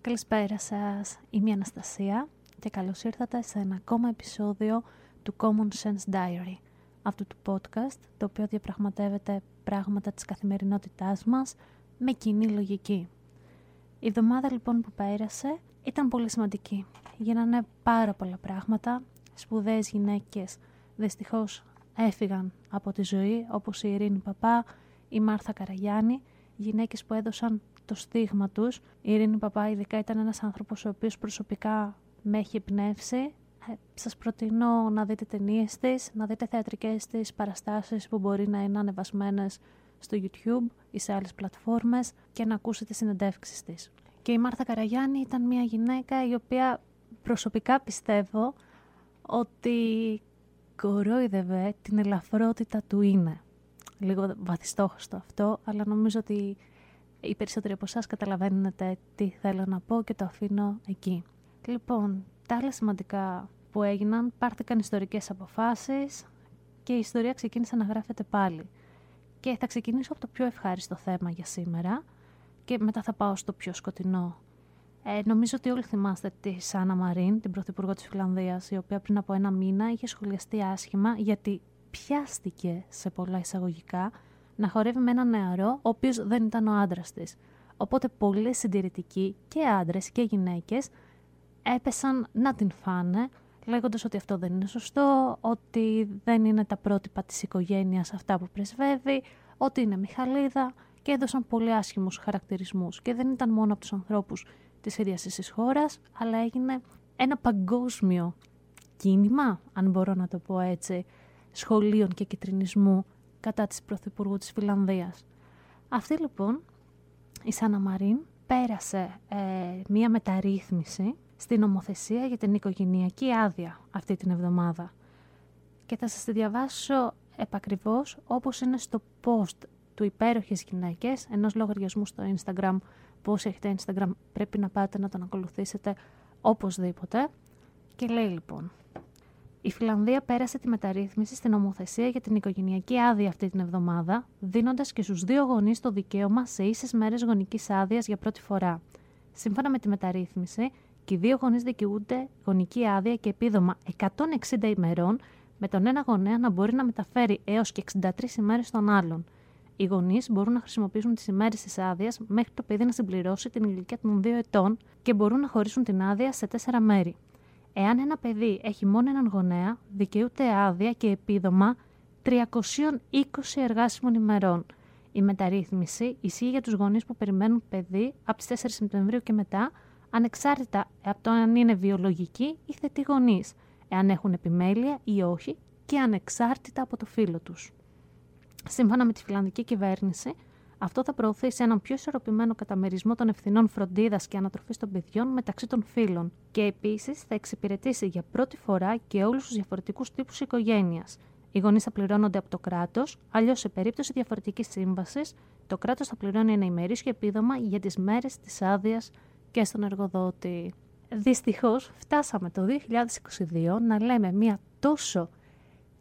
Καλησπέρα σας, είμαι η Αναστασία και καλώς ήρθατε σε ένα ακόμα επεισόδιο του Common Sense Diary, αυτού του podcast το οποίο διαπραγματεύεται πράγματα της καθημερινότητάς μας με κοινή λογική. Η εβδομάδα λοιπόν που πέρασε ήταν πολύ σημαντική. Γίνανε πάρα πολλά πράγματα, σπουδαίες γυναίκες δυστυχώς έφυγαν από τη ζωή, όπως η Ειρήνη Παπά, η Μάρθα Καραγιάννη, γυναίκες που έδωσαν το στίγμα τους. Η Ειρήνη Παπά ειδικά ήταν ένας άνθρωπος ο οποίος προσωπικά με έχει εμπνεύσει. Σας προτείνω να δείτε ταινίες της, να δείτε θεατρικές της παραστάσεις που μπορεί να είναι ανεβασμένες στο YouTube ή σε άλλες πλατφόρμες και να ακούσετε συνεντεύξεις της. Και η Μάρθα Καραγιάννη ήταν μια γυναίκα η οποία προσωπικά πιστεύω ότι κορόιδευε την ελαφρότητα του είναι. Λίγο βαθιστόχαστο αυτό, αλλά νομίζω ότι οι περισσότεροι από εσάς καταλαβαίνετε τι θέλω να πω και το αφήνω εκεί. Λοιπόν, τα άλλα σημαντικά που έγιναν, πάρθηκαν ιστορικές αποφάσεις και η ιστορία ξεκίνησε να γράφεται πάλι. Και θα ξεκινήσω από το πιο ευχάριστο θέμα για σήμερα και μετά θα πάω στο πιο σκοτεινό. Νομίζω ότι όλοι θυμάστε τη Σάνα Μαρίν, την πρωθυπουργό της Φινλανδίας, η οποία πριν από ένα μήνα είχε σχολιαστεί άσχημα γιατί πιάστηκε σε πολλά εισαγωγικά να χορεύει με έναν νεαρό ο οποίος δεν ήταν ο άντρας της. Οπότε πολλοί συντηρητικοί και άντρες και γυναίκες έπεσαν να την φάνε, λέγοντας ότι αυτό δεν είναι σωστό, ότι δεν είναι τα πρότυπα της οικογένειας αυτά που πρεσβεύει, ότι είναι μιχαλίδα και έδωσαν πολύ άσχημους χαρακτηρισμούς. Και δεν ήταν μόνο από τους ανθρώπους της ίδιας της χώρας, αλλά έγινε ένα παγκόσμιο κίνημα, αν μπορώ να το πω έτσι, σχολείων και κιτρινισμού κατά της πρωθυπουργού της Φινλανδίας. Αυτή λοιπόν, η Σάνα Μαρίν, πέρασε μία μεταρρύθμιση στην νομοθεσία για την οικογενειακή άδεια αυτή την εβδομάδα. Και θα σας τη διαβάσω επακριβώς όπως είναι στο post του Υπέροχες Γυναίκες, ενός λογαριασμού στο Instagram, που όσοι έχετε Instagram πρέπει να πάτε να τον ακολουθήσετε οπωσδήποτε. Και λέει λοιπόν: η Φινλανδία πέρασε τη μεταρρύθμιση στην νομοθεσία για την οικογενειακή άδεια αυτή την εβδομάδα, δίνοντας και στους δύο γονείς το δικαίωμα σε ίσες μέρες γονικής άδειας για πρώτη φορά. Σύμφωνα με τη μεταρρύθμιση, και οι δύο γονείς δικαιούνται γονική άδεια και επίδομα 160 ημερών, με τον ένα γονέα να μπορεί να μεταφέρει έως και 63 ημέρες των άλλων. Οι γονείς μπορούν να χρησιμοποιήσουν τις ημέρες της άδειας μέχρι το παιδί να συμπληρώσει την ηλικία των 2 ετών και μπορούν να χωρίσουν την άδεια σε 4 μέρη. Εάν ένα παιδί έχει μόνο έναν γονέα, δικαιούται άδεια και επίδομα 320 εργάσιμων ημερών. Η μεταρρύθμιση ισχύει για τους γονείς που περιμένουν παιδί από τις 4 Σεπτεμβρίου και μετά, ανεξάρτητα από το αν είναι βιολογικοί ή θετοί γονείς, εάν έχουν επιμέλεια ή όχι και ανεξάρτητα από το φύλο τους. Σύμφωνα με τη Φινλανδική κυβέρνηση, αυτό θα προωθήσει έναν πιο ισορροπημένο καταμερισμό των ευθυνών φροντίδας και ανατροφής των παιδιών μεταξύ των φύλων και επίσης θα εξυπηρετήσει για πρώτη φορά και όλους τους διαφορετικούς τύπους οικογένειας. Οι γονείς θα πληρώνονται από το κράτος, αλλιώς σε περίπτωση διαφορετικής σύμβασης, το κράτος θα πληρώνει ένα ημερήσιο επίδομα για τις μέρες της άδειας και στον εργοδότη. Δυστυχώς, φτάσαμε το 2022 να λέμε μια τόσο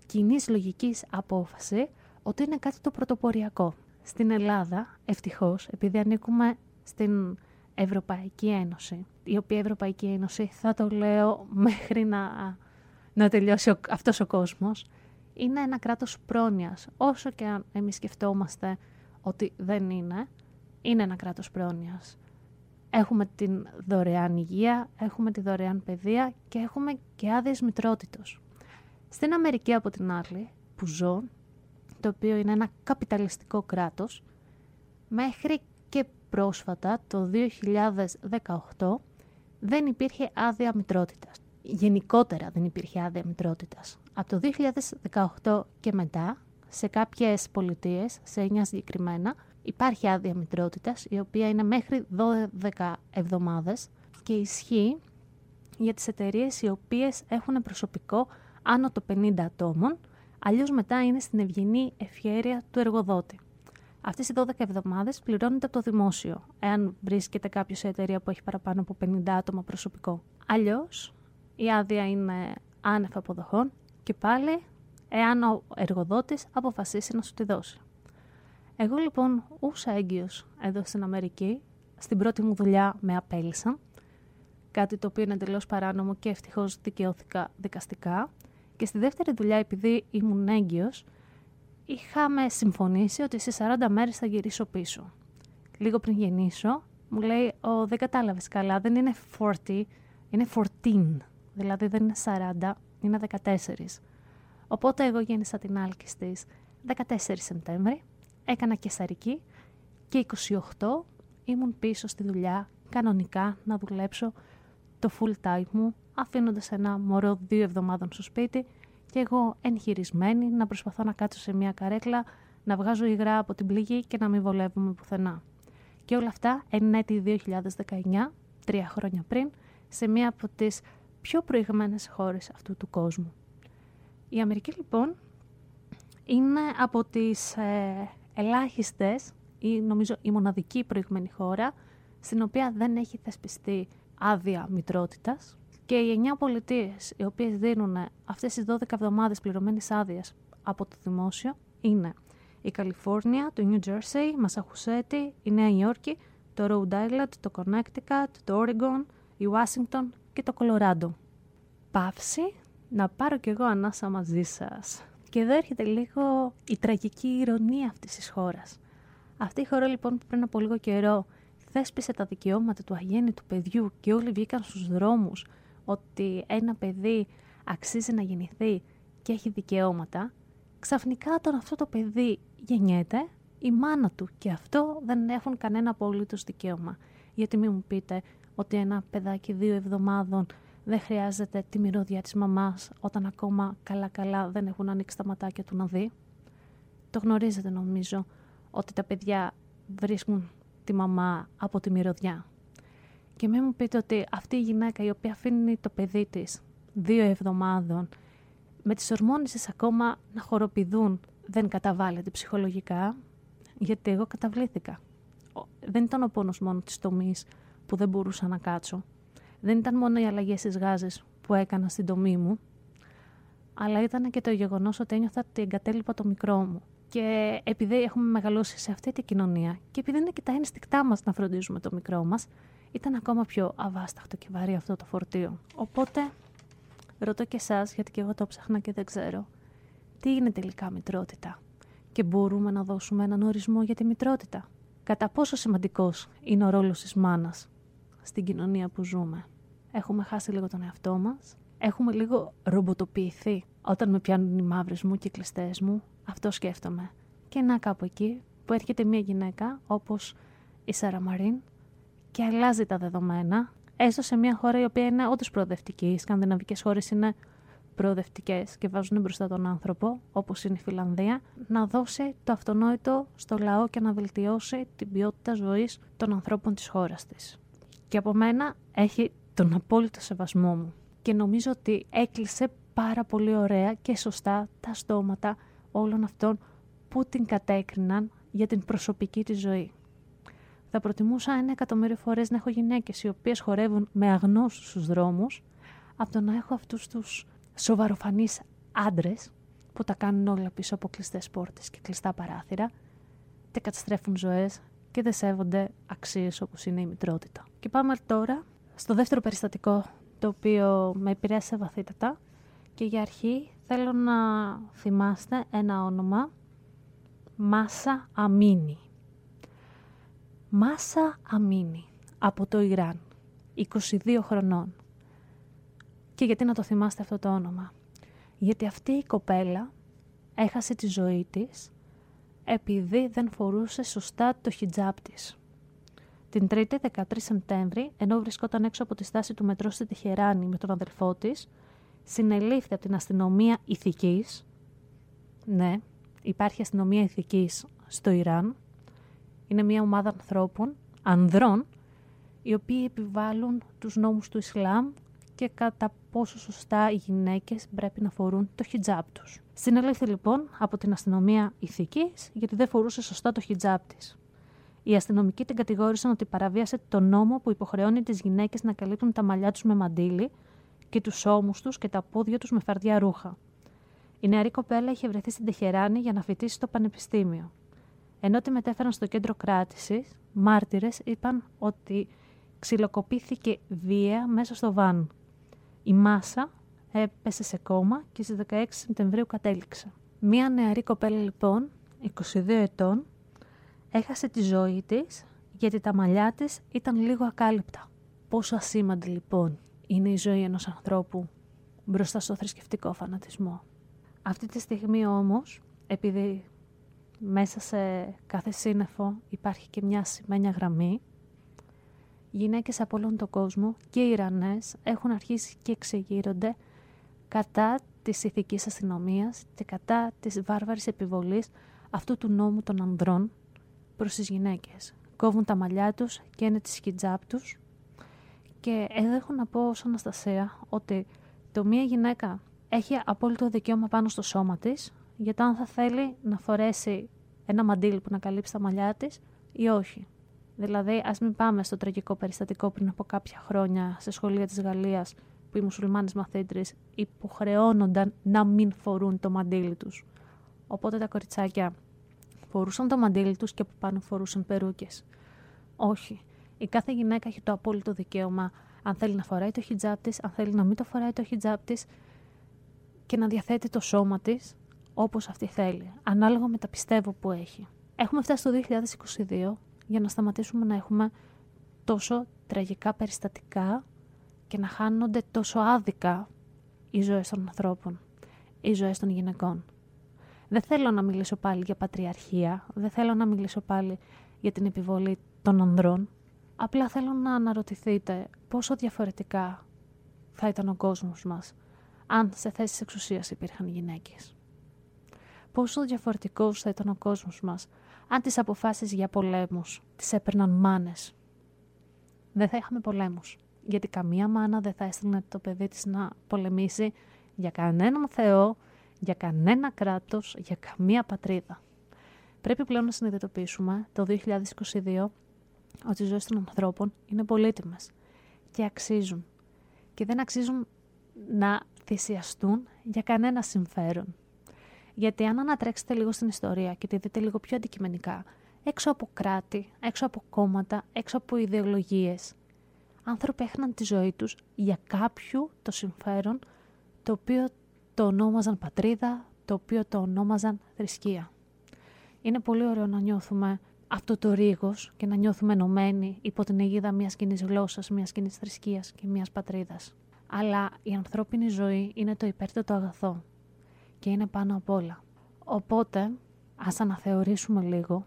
κοινής λογικής απόφαση ότι είναι κάτι το πρωτοποριακό. Στην Ελλάδα, ευτυχώς, επειδή ανήκουμε στην Ευρωπαϊκή Ένωση, η οποία Ευρωπαϊκή Ένωση, θα το λέω μέχρι να τελειώσει αυτός ο κόσμος, είναι ένα κράτος πρόνοιας. Όσο και αν εμείς σκεφτόμαστε ότι δεν είναι, είναι ένα κράτος πρόνοιας. Έχουμε την δωρεάν υγεία, έχουμε τη δωρεάν παιδεία και έχουμε και άδειες μητρότητος. Στην Αμερική, από την άλλη, που ζω, το οποίο είναι ένα καπιταλιστικό κράτος, μέχρι και πρόσφατα, το 2018, δεν υπήρχε άδεια μητρότητας. Γενικότερα δεν υπήρχε άδεια μητρότητας. Από το 2018 και μετά, σε κάποιες πολιτείες, σε 9 συγκεκριμένα, Υπάρχει άδεια μητρότητας, η οποία είναι μέχρι 12 εβδομάδες και ισχύει για τις εταιρείες οι οποίες έχουν προσωπικό άνω των 50 ατόμων, αλλιώς μετά είναι στην ευγενή ευχέρεια του εργοδότη. Αυτές οι 12 εβδομάδες πληρώνεται από το δημόσιο, εάν βρίσκεται κάποιος σε εταιρεία που έχει παραπάνω από 50 άτομα προσωπικό. Αλλιώς, η άδεια είναι άνευ αποδοχών και πάλι εάν ο εργοδότης αποφασίσει να σου τη δώσει. Εγώ λοιπόν ούσα έγκυος εδώ στην Αμερική, στην πρώτη μου δουλειά με απέλυσαν, κάτι το οποίο είναι εντελώς παράνομο και ευτυχώς δικαιώθηκα δικαστικά. Και στη δεύτερη δουλειά, επειδή ήμουν έγκυος, είχαμε συμφωνήσει ότι σε 40 μέρες θα γυρίσω πίσω. Λίγο πριν γεννήσω, μου λέει, δεν κατάλαβες καλά, δεν είναι 40, είναι 14, δηλαδή δεν είναι 40, είναι 14. Οπότε εγώ γέννησα την άλκη στις 14 Σεπτέμβρη, έκανα καισαρική και 28 ήμουν πίσω στη δουλειά, κανονικά να δουλέψω το full time μου, αφήνοντας ένα μωρό 2 εβδομάδων στο σπίτι και εγώ εγχειρισμένη να προσπαθώ να κάτσω σε μια καρέκλα, να βγάζω υγρά από την πληγή και να μην βολεύομαι πουθενά. Και όλα αυτά εν έτη 2019, 3 χρόνια πριν, σε μια από τις πιο προηγμένες χώρες αυτού του κόσμου. Η Αμερική λοιπόν είναι από τις ελάχιστες ή νομίζω η μοναδική προηγμένη χώρα στην οποία δεν έχει θεσπιστεί άδεια μητρότητας και οι 9 πολιτείες οι οποίες δίνουν αυτές τις 12 εβδομάδες πληρωμένης άδειας από το δημόσιο είναι η Καλιφόρνια, το Νιου Τζέρσεϊ, η Μασαχουσέτη, η Νέα Υόρκη, το Rhode Island, το Connecticut, το Όρεγκον, η Ουάσιγκτον και το Κολοράντο. Παύση, να πάρω κι εγώ ανάσα μαζί σας. Και εδώ έρχεται λίγο η τραγική ηρωνία αυτής της χώρας. Αυτή η χώρα λοιπόν που πριν από λίγο καιρό θέσπισε τα δικαιώματα του αγέννητου παιδιού και όλοι βγήκαν στους δρόμους ότι ένα παιδί αξίζει να γεννηθεί και έχει δικαιώματα, ξαφνικά όταν αυτό το παιδί γεννιέται, η μάνα του και αυτό δεν έχουν κανένα απόλυτος δικαίωμα. Γιατί μην μου πείτε ότι ένα παιδάκι 2 εβδομάδων δεν χρειάζεται τη μυρωδιά της μαμάς όταν ακόμα καλά-καλά δεν έχουν ανοίξει τα ματάκια του να δει. Το γνωρίζετε νομίζω ότι τα παιδιά βρίσκουν τη μαμά από τη μυρωδιά. Και μην μου πείτε ότι αυτή η γυναίκα η οποία αφήνει το παιδί της 2 εβδομάδων με τις ορμόνες της ακόμα να χοροπηδούν δεν καταβάλλεται ψυχολογικά, γιατί εγώ καταβλήθηκα. Δεν ήταν ο πόνος μόνο της τομής που δεν μπορούσα να κάτσω. Δεν ήταν μόνο οι αλλαγές στις γάζες που έκανα στην τομή μου, αλλά ήταν και το γεγονός ότι ένιωθα ότι εγκατέλειπα το μικρό μου. Και επειδή έχουμε μεγαλώσει σε αυτή την κοινωνία και επειδή είναι και τα ένστικτά μας να φροντίζουμε το μικρό μας, ήταν ακόμα πιο αβάσταχτο και βαρύ αυτό το φορτίο. Οπότε, ρωτώ και εσάς, γιατί και εγώ το ψάχνα και δεν ξέρω, τι είναι τελικά μητρότητα και μπορούμε να δώσουμε έναν ορισμό για τη μητρότητα. Κατά πόσο σημαντικός είναι ο ρόλος της μάνας στην κοινωνία που ζούμε. Έχουμε χάσει λίγο τον εαυτό μας, έχουμε λίγο ρομποτοποιηθεί. Όταν με πιάνουν οι μαύρες μου και οι κλειστές μου, αυτό σκέφτομαι. Και να κάπου εκεί που έρχεται μια γυναίκα όπως η Σάνα Μαρίν και αλλάζει τα δεδομένα, έστω σε μια χώρα η οποία είναι όντως προοδευτική. Οι σκανδιναβικές χώρες είναι προοδευτικές και βάζουν μπροστά τον άνθρωπο, όπως είναι η Φινλανδία, να δώσει το αυτονόητο στο λαό και να βελτιώσει την ποιότητα ζωής των ανθρώπων της χώρας της. Και από μένα έχει τον απόλυτο σεβασμό μου. Και νομίζω ότι έκλεισε πάρα πολύ ωραία και σωστά τα στόματα όλων αυτών που την κατέκριναν για την προσωπική της ζωή. Θα προτιμούσα 1 εκατομμύριο φορές να έχω γυναίκες οι οποίες χορεύουν με αγνώστους στους δρόμους, από το να έχω αυτούς τους σοβαροφανείς άντρες που τα κάνουν όλα πίσω από κλειστές πόρτες και κλειστά παράθυρα και καταστρέφουν ζωές και δεν σέβονται αξίες όπως είναι η μητρότητα. Και πάμε τώρα στο δεύτερο περιστατικό το οποίο με επηρέασε βαθύτατα και για αρχή θέλω να θυμάστε ένα όνομα, Μάσα Αμίνι. Μάσα Αμίνι από το Ιράν, 22 χρονών. Και γιατί να το θυμάστε αυτό το όνομα? Γιατί αυτή η κοπέλα έχασε τη ζωή της επειδή δεν φορούσε σωστά το χιτζάπ της. Την 3η 13 Σεπτέμβρη, ενώ βρισκόταν έξω από τη στάση του μετρό στη Τεχεράνη με τον αδελφό της, συνελήφθη από την Αστυνομία Ηθικής. Ναι, υπάρχει Αστυνομία Ηθικής στο Ιράν. Είναι μια ομάδα ανθρώπων, ανδρών, οι οποίοι επιβάλλουν τους νόμους του Ισλάμ και κατά πόσο σωστά οι γυναίκες πρέπει να φορούν το χιτζάπ τους. Συνελήφθη λοιπόν από την αστυνομία Ηθικής γιατί δεν φορούσε σωστά το χιτζάπ της. Οι αστυνομικοί την κατηγόρησαν ότι παραβίασε τον νόμο που υποχρεώνει τις γυναίκες να καλύπτουν τα μαλλιά τους με μαντίλι και τους ώμους τους και τα πόδια τους με φαρδιά ρούχα. Η νεαρή κοπέλα είχε βρεθεί στην Τεχεράνη για να φοιτήσει στο πανεπιστήμιο. Ενώ τη μετέφεραν στο κέντρο κράτησης, μάρτυρες είπαν ότι ξυλοκοπήθηκε βία μέσα στο βαν. Η Μάσα έπεσε σε κόμμα και στις 16 Σεπτεμβρίου κατέληξε. Μία νεαρή κοπέλα λοιπόν, 22 ετών, έχασε τη ζωή της γιατί τα μαλλιά της ήταν λίγο ακάλυπτα. Πόσο ασήμαντη λοιπόν είναι η ζωή ενός ανθρώπου μπροστά στο θρησκευτικό φανατισμό. Αυτή τη στιγμή όμως, επειδή μέσα σε κάθε σύννεφο υπάρχει και μια σημαίνια γραμμή, γυναίκες από όλον τον κόσμο και οι Ιρανές έχουν αρχίσει και εξεγείρονται κατά της ηθικής αστυνομίας και κατά της βάρβαρης επιβολής αυτού του νόμου των ανδρών προς τις γυναίκες. Κόβουν τα μαλλιά τους και είναι τις χιτζάπ τους. Και εδώ έχω να πω ως Αναστασία ότι το μία γυναίκα έχει απόλυτο δικαίωμα πάνω στο σώμα της για το αν θα θέλει να φορέσει ένα μαντίλι που να καλύψει τα μαλλιά της ή όχι. Δηλαδή, ας μην πάμε στο τραγικό περιστατικό πριν από κάποια χρόνια σε σχολεία της Γαλλίας που οι μουσουλμάνες μαθήτρες υποχρεώνονταν να μην φορούν το μαντίλι τους. Οπότε τα κοριτσάκια φορούσαν το μαντίλι τους και από πάνω φορούσαν περούκες. Όχι. Η κάθε γυναίκα έχει το απόλυτο δικαίωμα αν θέλει να φοράει το χιτζάπ της, αν θέλει να μην το φοράει το χιτζάπ της και να διαθέτει το σώμα της όπως αυτή θέλει, ανάλογα με τα πιστεύω που έχει. Έχουμε φτάσει το 2022 για να σταματήσουμε να έχουμε τόσο τραγικά περιστατικά και να χάνονται τόσο άδικα οι ζωές των ανθρώπων, οι ζωές των γυναικών. Δεν θέλω να μιλήσω πάλι για πατριαρχία, δεν θέλω να μιλήσω πάλι για την επιβολή των ανδρών. Απλά θέλω να αναρωτηθείτε πόσο διαφορετικά θα ήταν ο κόσμος μας αν σε θέσεις εξουσίας υπήρχαν γυναίκες. Πόσο διαφορετικός θα ήταν ο κόσμος μας αν τις αποφάσεις για πολέμους τις έπαιρναν μάνες. Δεν θα είχαμε πολέμους, γιατί καμία μάνα δεν θα έστειλε το παιδί της να πολεμήσει για κανέναν θεό, για κανένα κράτος, για καμία πατρίδα. Πρέπει πλέον να συνειδητοποιήσουμε το 2022 ότι οι ζωές των ανθρώπων είναι πολύτιμες και αξίζουν. Και δεν αξίζουν να θυσιαστούν για κανένα συμφέρον. Γιατί αν ανατρέξετε λίγο στην ιστορία και τη δείτε λίγο πιο αντικειμενικά, έξω από κράτη, έξω από κόμματα, έξω από ιδεολογίες, άνθρωποι έχαναν τη ζωή τους για κάποιο το συμφέρον, το οποίο το ονόμαζαν πατρίδα, το οποίο το ονόμαζαν θρησκεία. Είναι πολύ ωραίο να νιώθουμε αυτό το ρίγος και να νιώθουμε ενωμένοι υπό την αιγίδα μιας κοινής γλώσσας, μιας κοινής θρησκείας και μιας πατρίδας. Αλλά η ανθρώπινη ζωή είναι το υπέρτατο αγαθό. Και είναι πάνω απ' όλα. Οπότε, ας αναθεωρήσουμε λίγο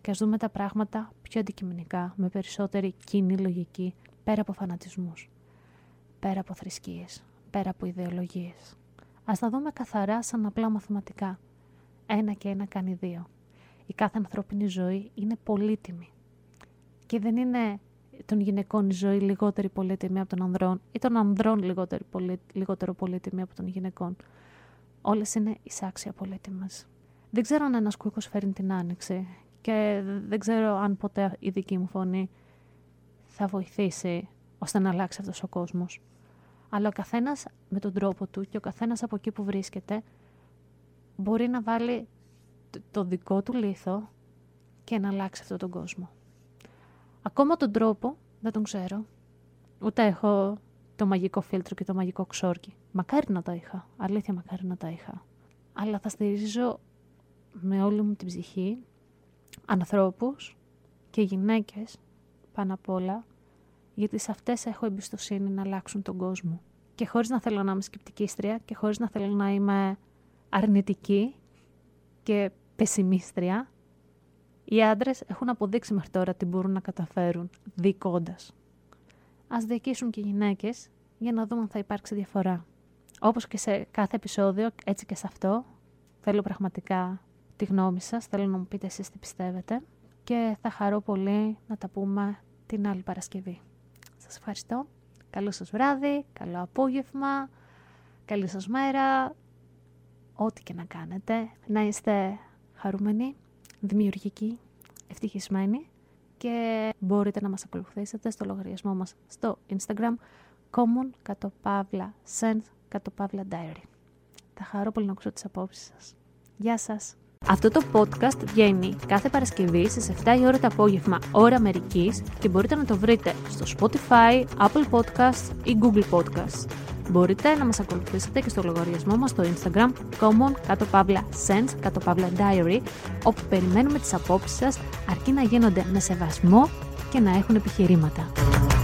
και ας δούμε τα πράγματα πιο αντικειμενικά, με περισσότερη κοινή λογική, πέρα από φανατισμούς, πέρα από θρησκείες, πέρα από ιδεολογίες. Ας τα δούμε καθαρά σαν απλά μαθηματικά. 1 και 1 κάνει 2. Η κάθε ανθρώπινη ζωή είναι πολύτιμη. Και δεν είναι των γυναικών η ζωή λιγότερη πολύτιμη από των ανδρών ή των ανδρών λιγότερο πολύτιμη από των γυναικών. Όλες είναι εισάξια πολύτιμες. Δεν ξέρω αν ένας κούκος φέρνει την άνοιξη και δεν ξέρω αν ποτέ η δική μου φωνή θα βοηθήσει ώστε να αλλάξει αυτός ο κόσμος. Αλλά ο καθένας με τον τρόπο του και ο καθένας από εκεί που βρίσκεται μπορεί να βάλει το δικό του λίθο και να αλλάξει αυτόν τον κόσμο. Ακόμα τον τρόπο δεν τον ξέρω. Ούτε έχω το μαγικό φίλτρο και το μαγικό ξόρκι. Μακάρι να τα είχα. Αλήθεια, μακάρι να τα είχα. Αλλά θα στηρίζω με όλη μου την ψυχή ανθρώπους και γυναίκες πάνω απ' όλα, γιατί σε αυτές έχω εμπιστοσύνη να αλλάξουν τον κόσμο. Και χωρίς να θέλω να είμαι σκεπτικίστρια και χωρίς να θέλω να είμαι αρνητική και πεσημίστρια, οι άντρες έχουν αποδείξει μέχρι τώρα τι μπορούν να καταφέρουν διοικώντας. Ας διοικήσουν και οι γυναίκες για να δούμε αν θα υπάρξει διαφορά. Όπως και σε κάθε επεισόδιο, έτσι και σε αυτό, θέλω πραγματικά τη γνώμη σας, θέλω να μου πείτε εσείς τι πιστεύετε. και θα χαρώ πολύ να τα πούμε την άλλη Παρασκευή. Σας ευχαριστώ. Καλό σας βράδυ, καλό απόγευμα, καλή σας μέρα. Ό,τι και να κάνετε, να είστε χαρούμενοι, δημιουργικοί, ευτυχισμένοι και μπορείτε να μας ακολουθήσετε στο λογαριασμό μας στο Instagram common_sense_diary. Θα χαρώ πολύ να ακούσω τις απόψεις σας. Γεια σας! Αυτό το podcast βγαίνει κάθε Παρασκευή στις 7 η ώρα το απόγευμα, ώρα Αμερικής, και μπορείτε να το βρείτε στο Spotify, Apple Podcasts ή Google Podcasts. Μπορείτε να μας ακολουθήσετε και στο λογαριασμό μας στο Instagram common_sense_diary, όπου περιμένουμε τις απόψεις σας, αρκεί να γίνονται με σεβασμό και να έχουν επιχειρήματα.